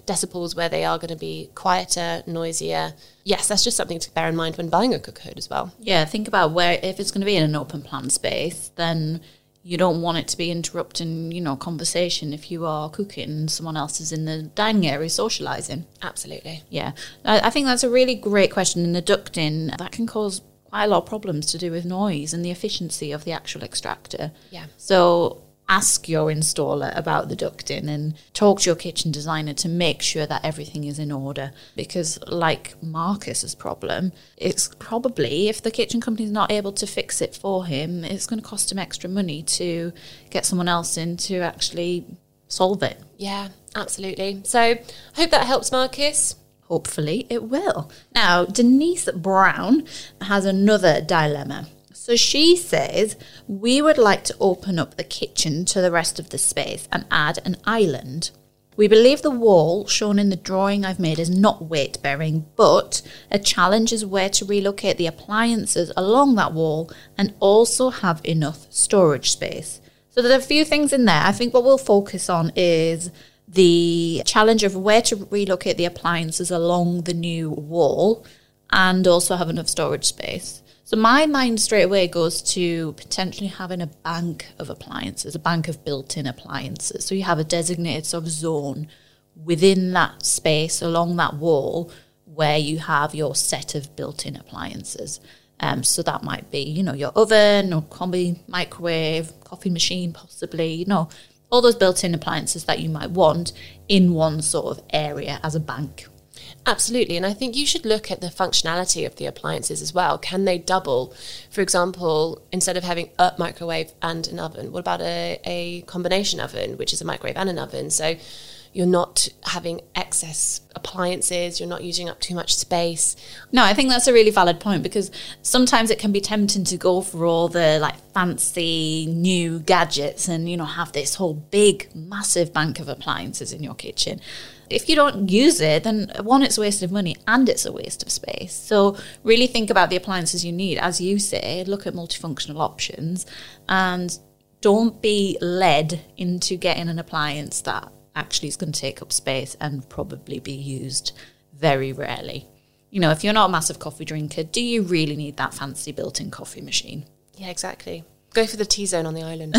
decibels where they are going to be quieter, noisier. Yes, that's just something to bear in mind when buying a cook hood as well. Yeah, think about where, if it's going to be in an open plan space, then you don't want it to be interrupting, you know, conversation if you are cooking and someone else is in the dining area socialising. Absolutely. Yeah. I think that's a really great question. And the ducting, that can cause quite a lot of problems to do with noise and the efficiency of the actual extractor. Yeah. So ask your installer about the ducting and talk to your kitchen designer to make sure that everything is in order. Because like Marcus's problem, it's probably, if the kitchen company's not able to fix it for him, it's going to cost him extra money to get someone else in to actually solve it. Yeah, absolutely. So I hope that helps, Marcus. Hopefully it will. Now, Denise Brown has another dilemma. So she says, we would like to open up the kitchen to the rest of the space and add an island. We believe the wall shown in the drawing I've made is not weight bearing, but a challenge is where to relocate the appliances along that wall and also have enough storage space. So there are a few things in there. I think what we'll focus on is the challenge of where to relocate the appliances along the new wall and also have enough storage space. So my mind straight away goes to potentially having a bank of appliances, a bank of built-in appliances. So you have a designated sort of zone within that space, along that wall, where you have your set of built-in appliances. Um, so that might be, you know, your oven or combi, microwave, coffee machine, possibly, you know, all those built-in appliances that you might want in one sort of area as a bank. Absolutely, and I think you should look at the functionality of the appliances as well. Can they double? For example, instead of having a microwave and an oven, what about a, a combination oven, which is a microwave and an oven? So you're not having excess appliances, you're not using up too much space. No, I think that's a really valid point, because sometimes it can be tempting to go for all the like fancy new gadgets and, you know, have this whole big, massive bank of appliances in your kitchen. If you don't use it, then one, it's a waste of money and it's a waste of space. So really think about the appliances you need. As you say, look at multifunctional options and don't be led into getting an appliance that actually is going to take up space and probably be used very rarely. You know, if you're not a massive coffee drinker, do you really need that fancy built-in coffee machine? Yeah, exactly. Go for the tea zone on the island.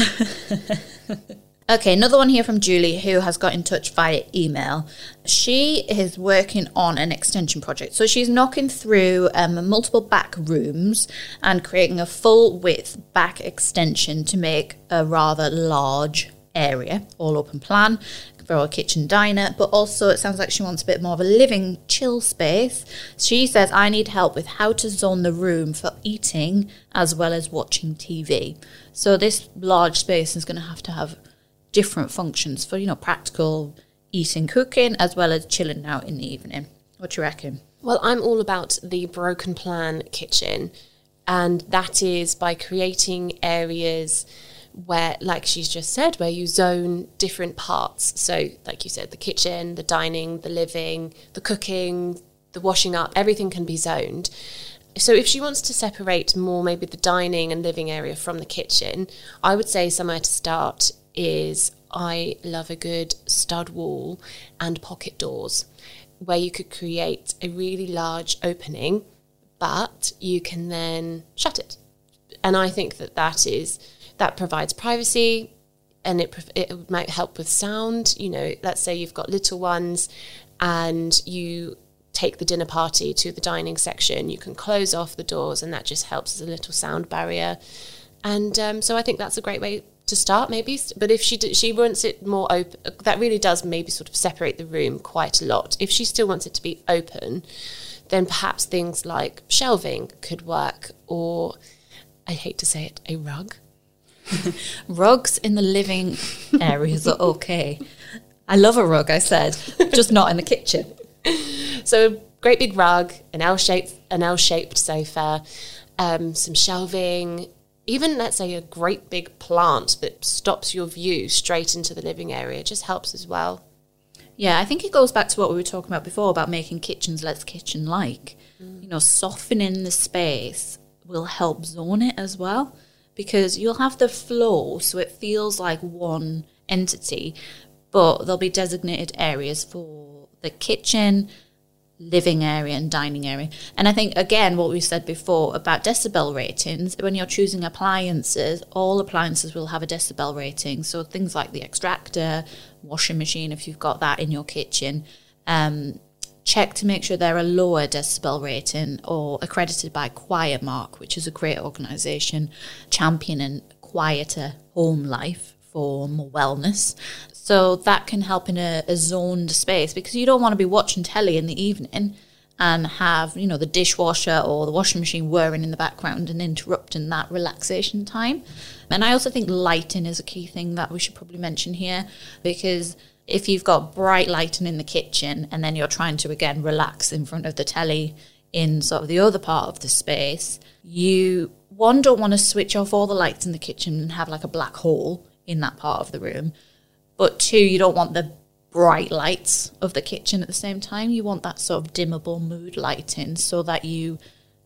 Okay, another one here from Julie, who has got in touch via email. She is working on an extension project. So she's knocking through um, multiple back rooms and creating a full width back extension to make a rather large area, all open plan, for our kitchen diner, but also it sounds like she wants a bit more of a living, chill space. She says, I need help with how to zone the room for eating as well as watching T V. So this large space is going to have to have different functions for, you know, practical eating, cooking, as well as chilling out in the evening. What do you reckon? Well, I'm all about the broken plan kitchen, and that is by creating areas where, like she's just said, where you zone different parts. So, like you said, the kitchen, the dining, the living, the cooking, the washing up, everything can be zoned. So if she wants to separate more maybe the dining and living area from the kitchen, I would say somewhere to start is, I love a good stud wall and pocket doors, where you could create a really large opening, but you can then shut it. And I think that that is, that provides privacy, and it, it might help with sound. You know, let's say you've got little ones and you take the dinner party to the dining section, you can close off the doors, and that just helps as a little sound barrier. And um, so I think that's a great way to start, maybe. But if she d- she wants it more open, that really does maybe sort of separate the room quite a lot. If she still wants it to be open, then perhaps things like shelving could work, or, I hate to say it, a rug. Rugs in the living areas are okay. I love a rug, I said, just not in the kitchen. So a great big rug, an L-shaped, an L-shaped sofa, um, some shelving, even, let's say, a great big plant that stops your view straight into the living area just helps as well. Yeah, I think it goes back to what we were talking about before about making kitchens less kitchen-like. Mm. You know, softening the space will help zone it as well, because you'll have the flow, so it feels like one entity, but there'll be designated areas for the kitchen, living area and dining area. And I think, again, what we said before about decibel ratings, when you're choosing appliances, all appliances will have a decibel rating. So things like the extractor, washing machine, if you've got that in your kitchen, um, check to make sure they're a lower decibel rating or accredited by Quiet Mark, which is a great organisation championing quieter home life for more wellness. So that can help in a, a zoned space, because you don't want to be watching telly in the evening and have, you know, the dishwasher or the washing machine whirring in the background and interrupting that relaxation time. And I also think lighting is a key thing that we should probably mention here, because if you've got bright lighting in the kitchen and then you're trying to, again, relax in front of the telly in sort of the other part of the space, you, one, don't want to switch off all the lights in the kitchen and have like a black hole in that part of the room. But two, you don't want the bright lights of the kitchen at the same time. You want that sort of dimmable mood lighting so that you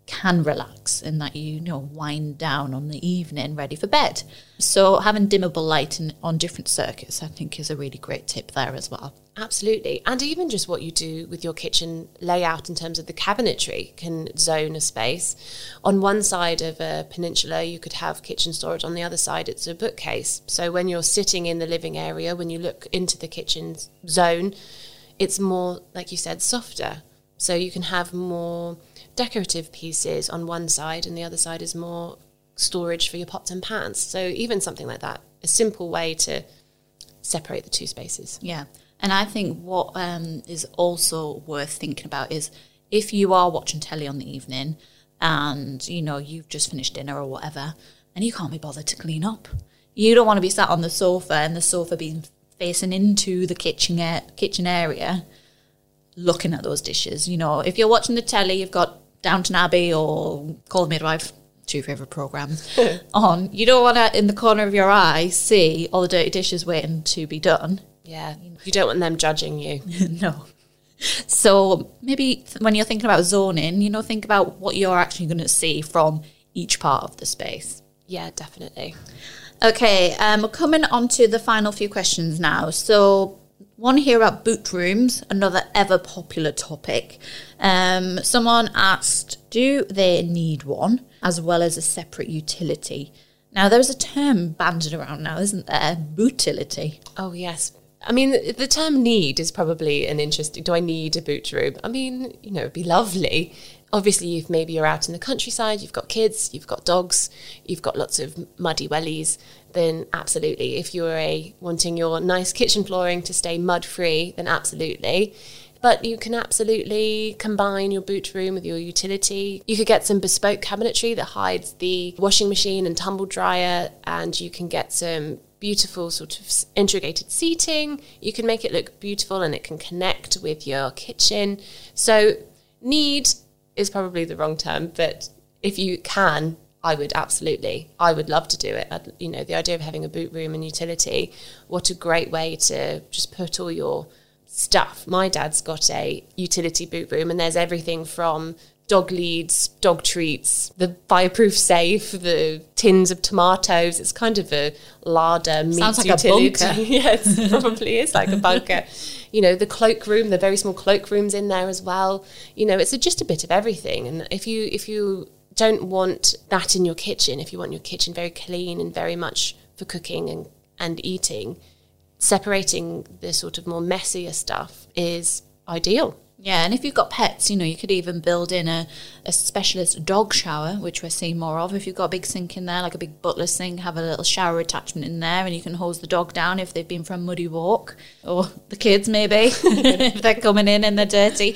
can relax and that you, you know, wind down on the evening ready for bed. So having dimmable lighting on different circuits, I think, is a really great tip there as well. Absolutely. And even just what you do with your kitchen layout in terms of the cabinetry can zone a space. On one side of a peninsula, you could have kitchen storage. On the other side, it's a bookcase. So when you're sitting in the living area, when you look into the kitchen zone, it's more, like you said, softer. So you can have more decorative pieces on one side, and the other side is more storage for your pots and pans. So even something like that, a simple way to separate the two spaces. Yeah. And I think what um, is also worth thinking about is, if you are watching telly on the evening and, you know, you've just finished dinner or whatever and you can't be bothered to clean up, you don't want to be sat on the sofa and the sofa being facing into the kitchen air, kitchen area looking at those dishes. You know, if you're watching the telly, you've got Downton Abbey or Call the Midwife, two favourite programmes, on. You don't want to, in the corner of your eye, see all the dirty dishes waiting to be done. Yeah, you don't want them judging you. No. So maybe when you're thinking about zoning, you know, think about what you're actually going to see from each part of the space. Yeah, definitely. Okay, um, we're coming on to the final few questions now. So one here about boot rooms, another ever popular topic. Um, someone asked, do they need one as well as a separate utility? Now, there's a term banded around now, isn't there? Bootility. Oh, yes. I mean, the term need is probably an interesting, do I need a boot room? I mean, you know, it'd be lovely obviously if maybe you're out in the countryside, you've got kids, you've got dogs, you've got lots of muddy wellies, then absolutely. If you're a, wanting your nice kitchen flooring to stay mud-free, then absolutely. But you can absolutely combine your boot room with your utility. You could get some bespoke cabinetry that hides the washing machine and tumble dryer, and you can get some beautiful sort of integrated seating. You can make it look beautiful and it can connect with your kitchen. So need is probably the wrong term, but if you can, I would absolutely, I would love to do it. I'd, you know, the idea of having a boot room and utility, what a great way to just put all your stuff. My dad's got a utility boot room, and there's everything from dog leads, dog treats, the fireproof safe, the tins of tomatoes. It's kind of a larder meat sounds like utility. A bunker. Yes, probably is like a bunker. You know, the cloakroom, the very small cloakrooms in there as well. You know, it's a, just a bit of everything. And if you if you don't want that in your kitchen, if you want your kitchen very clean and very much for cooking and, and eating, separating the sort of more messier stuff is ideal. Yeah, and if you've got pets, you know, you could even build in a, a specialist dog shower, which we're seeing more of. If you've got a big sink in there, like a big butler sink, have a little shower attachment in there, and you can hose the dog down if they've been for a muddy walk, or the kids maybe, if they're coming in and they're dirty.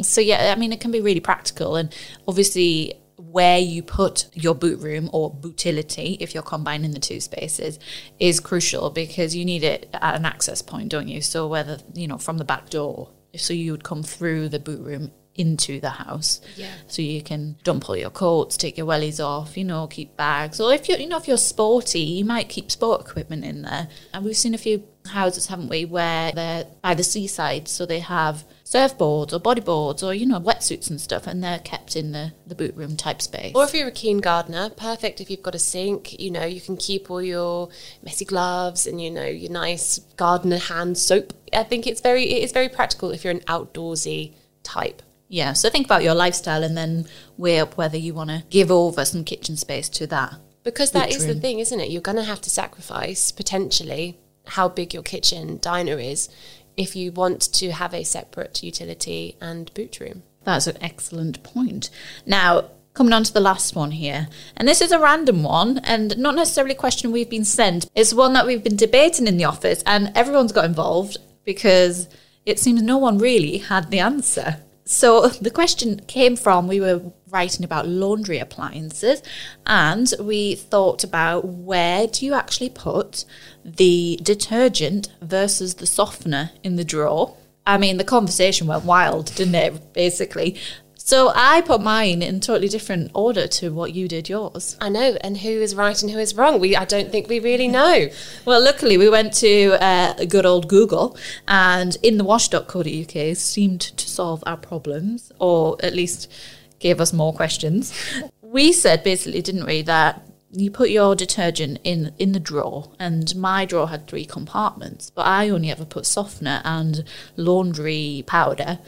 So, yeah, I mean, it can be really practical. And obviously where you put your boot room or bootility, if you're combining the two spaces, is crucial, because you need it at an access point, don't you? So whether, you know, from the back door, so you would come through the boot room into the house. Yeah. So you can dump all your coats, take your wellies off, you know, keep bags. Or if you're, you know, if you're sporty, you might keep sport equipment in there. And we've seen a few houses, haven't we, where they're by the seaside, so they have surfboards or bodyboards or, you know, wetsuits and stuff, and they're kept in the, the boot room type space. Or if you're a keen gardener, perfect if you've got a sink, you know, you can keep all your messy gloves and, you know, your nice gardener hand soap. I think it's very it is very practical if you're an outdoorsy type. Yeah, so think about your lifestyle and then weigh up whether you want to give over some kitchen space to that. Because that is the thing, isn't it? You're going to have to sacrifice, potentially, how big your kitchen diner is if you want to have a separate utility and boot room. That's an excellent point. Now, coming on to the last one here, and this is a random one and not necessarily a question we've been sent. It's one that we've been debating in the office, and everyone's got involved because it seems no one really had the answer. So the question came from, we were writing about laundry appliances, and we thought about, where do you actually put the detergent versus the softener in the drawer? I mean, the conversation went wild, didn't it, basically? So I put mine in totally different order to what you did yours. I know, and who is right and who is wrong? We I don't think we really know. Well, luckily we went to uh, good old Google, and in the wash dot co dot U K seemed to solve our problems, or at least gave us more questions. We said basically, didn't we, that you put your detergent in, in the drawer, and my drawer had three compartments, but I only ever put softener and laundry powder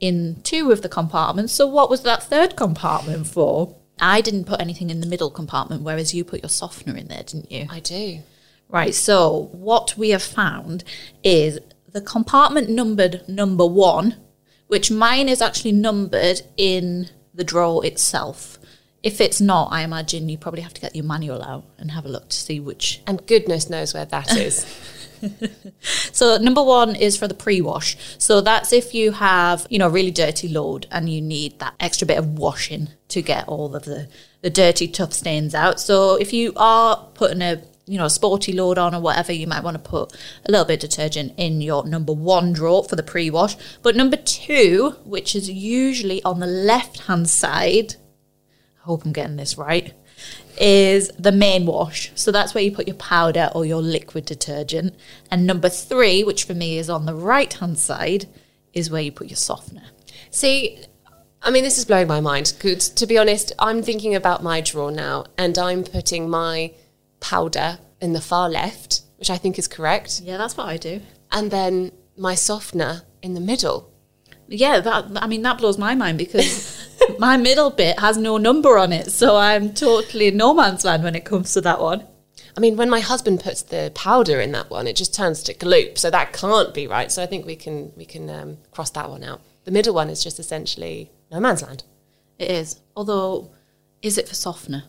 in two of the compartments. So what was that third compartment for? I didn't put anything in the middle compartment, whereas you put your softener in there, didn't you? I do. Right, so what we have found is the compartment numbered number one, which mine is actually numbered in the drawer itself. If it's not, I imagine you probably have to get your manual out and have a look to see which. And goodness knows where that is. So number one is for the pre-wash. So that's if you have, you know, really dirty load and you need that extra bit of washing to get all of the, the dirty, tough stains out. So if you are putting a, you know, a sporty load on or whatever, you might want to put a little bit of detergent in your number one drawer for the pre-wash. But number two, which is usually on the left-hand side, I hope I'm getting this right, is the main wash. So that's where you put your powder or your liquid detergent. And number three, which for me is on the right hand side, is where you put your softener. See, I mean, this is blowing my mind. Good. To be honest, I'm thinking about my drawer now, and I'm putting my powder in the far left, which I think is correct. Yeah, that's what I do. And then my softener in the middle. Yeah, that, I mean, that blows my mind, because my middle bit has no number on it, so I'm totally no man's land when it comes to that one. I mean, when my husband puts the powder in that one, it just turns to gloop, so that can't be right. So I think we can we can um, cross that one out. The middle one is just essentially no man's land. It is. Although, is it for softener?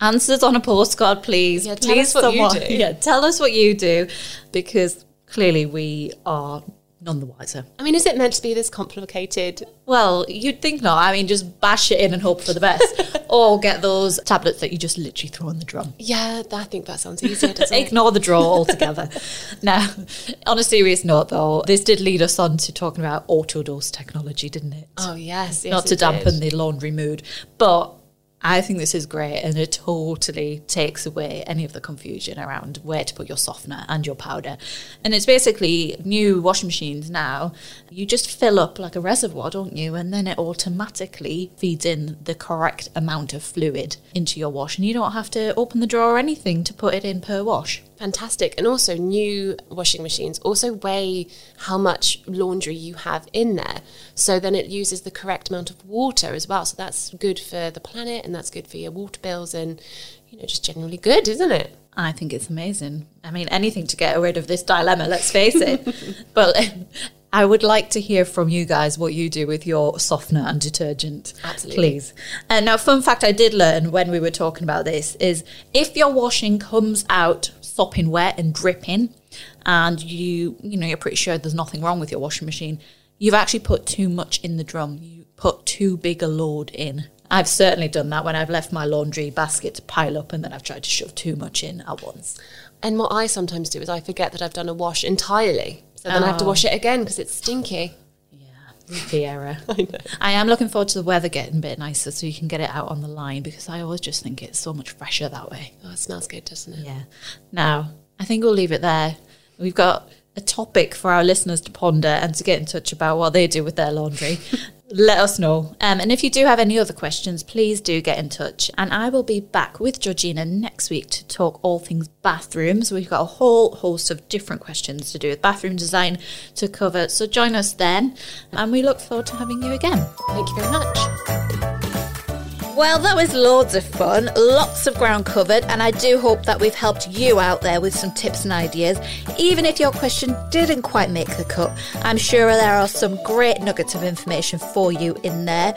Answers on a postcard, please. Yeah, please, tell us what someone. You do. Yeah, tell us what you do, because clearly we are none the wiser. I mean, is it meant to be this complicated? Well, you'd think not. I mean, just bash it in and hope for the best. Or get those tablets that you just literally throw on the drum. Yeah, I think that sounds easier, doesn't it? Ignore the drawer altogether. Now, on a serious note, though, this did lead us on to talking about auto-dose technology, didn't it? Oh, yes. yes not to dampen did. the laundry mood, but I think this is great, and it totally takes away any of the confusion around where to put your softener and your powder. And it's basically new washing machines now. You just fill up like a reservoir, don't you? And then it automatically feeds in the correct amount of fluid into your wash. And you don't have to open the drawer or anything to put it in per wash. Fantastic. And also new washing machines also weigh how much laundry you have in there. So then it uses the correct amount of water as well. So that's good for the planet and that's good for your water bills and, you know, just generally good, isn't it? I think it's amazing. I mean, anything to get rid of this dilemma, let's face it. But I would like to hear from you guys what you do with your softener and detergent. Absolutely. Please. And now, fun fact I did learn when we were talking about this is if your washing comes out sopping wet and dripping and you, you know, you're pretty sure there's nothing wrong with your washing machine, you've actually put too much in the drum. You put too big a load in. I've certainly done that when I've left my laundry basket to pile up and then I've tried to shove too much in at once. And what I sometimes do is I forget that I've done a wash entirely. So then oh. I have to wash it again because it's stinky. Yeah, rookie error. I know. I am looking forward to the weather getting a bit nicer so you can get it out on the line, because I always just think it's so much fresher that way. Oh, it smells good, doesn't it? Yeah. Now, I think we'll leave it there. We've got a topic for our listeners to ponder and to get in touch about what they do with their laundry. Let us know. Um, and if you do have any other questions, please do get in touch. And I will be back with Georgina next week to talk all things bathrooms. We've got a whole host of different questions to do with bathroom design to cover. So join us then. And we look forward to having you again. Thank you very much. Well, that was loads of fun, lots of ground covered, and I do hope that we've helped you out there with some tips and ideas. Even if your question didn't quite make the cut, I'm sure there are some great nuggets of information for you in there.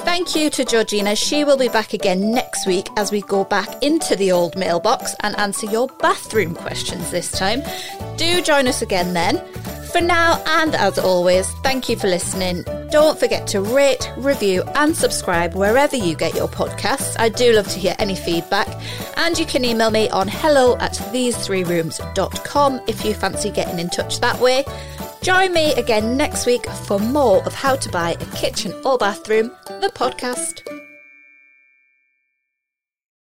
Thank you to Georgina. She will be back again next week as we go back into the old mailbox and answer your bathroom questions this time. Do join us again then. For now, and as always, thank you for listening. Don't forget to rate, review and subscribe wherever you get your podcasts. I do love to hear any feedback. And you can email me on hello at these three rooms dot com if you fancy getting in touch that way. Join me again next week for more of How to Buy a Kitchen or Bathroom, the podcast.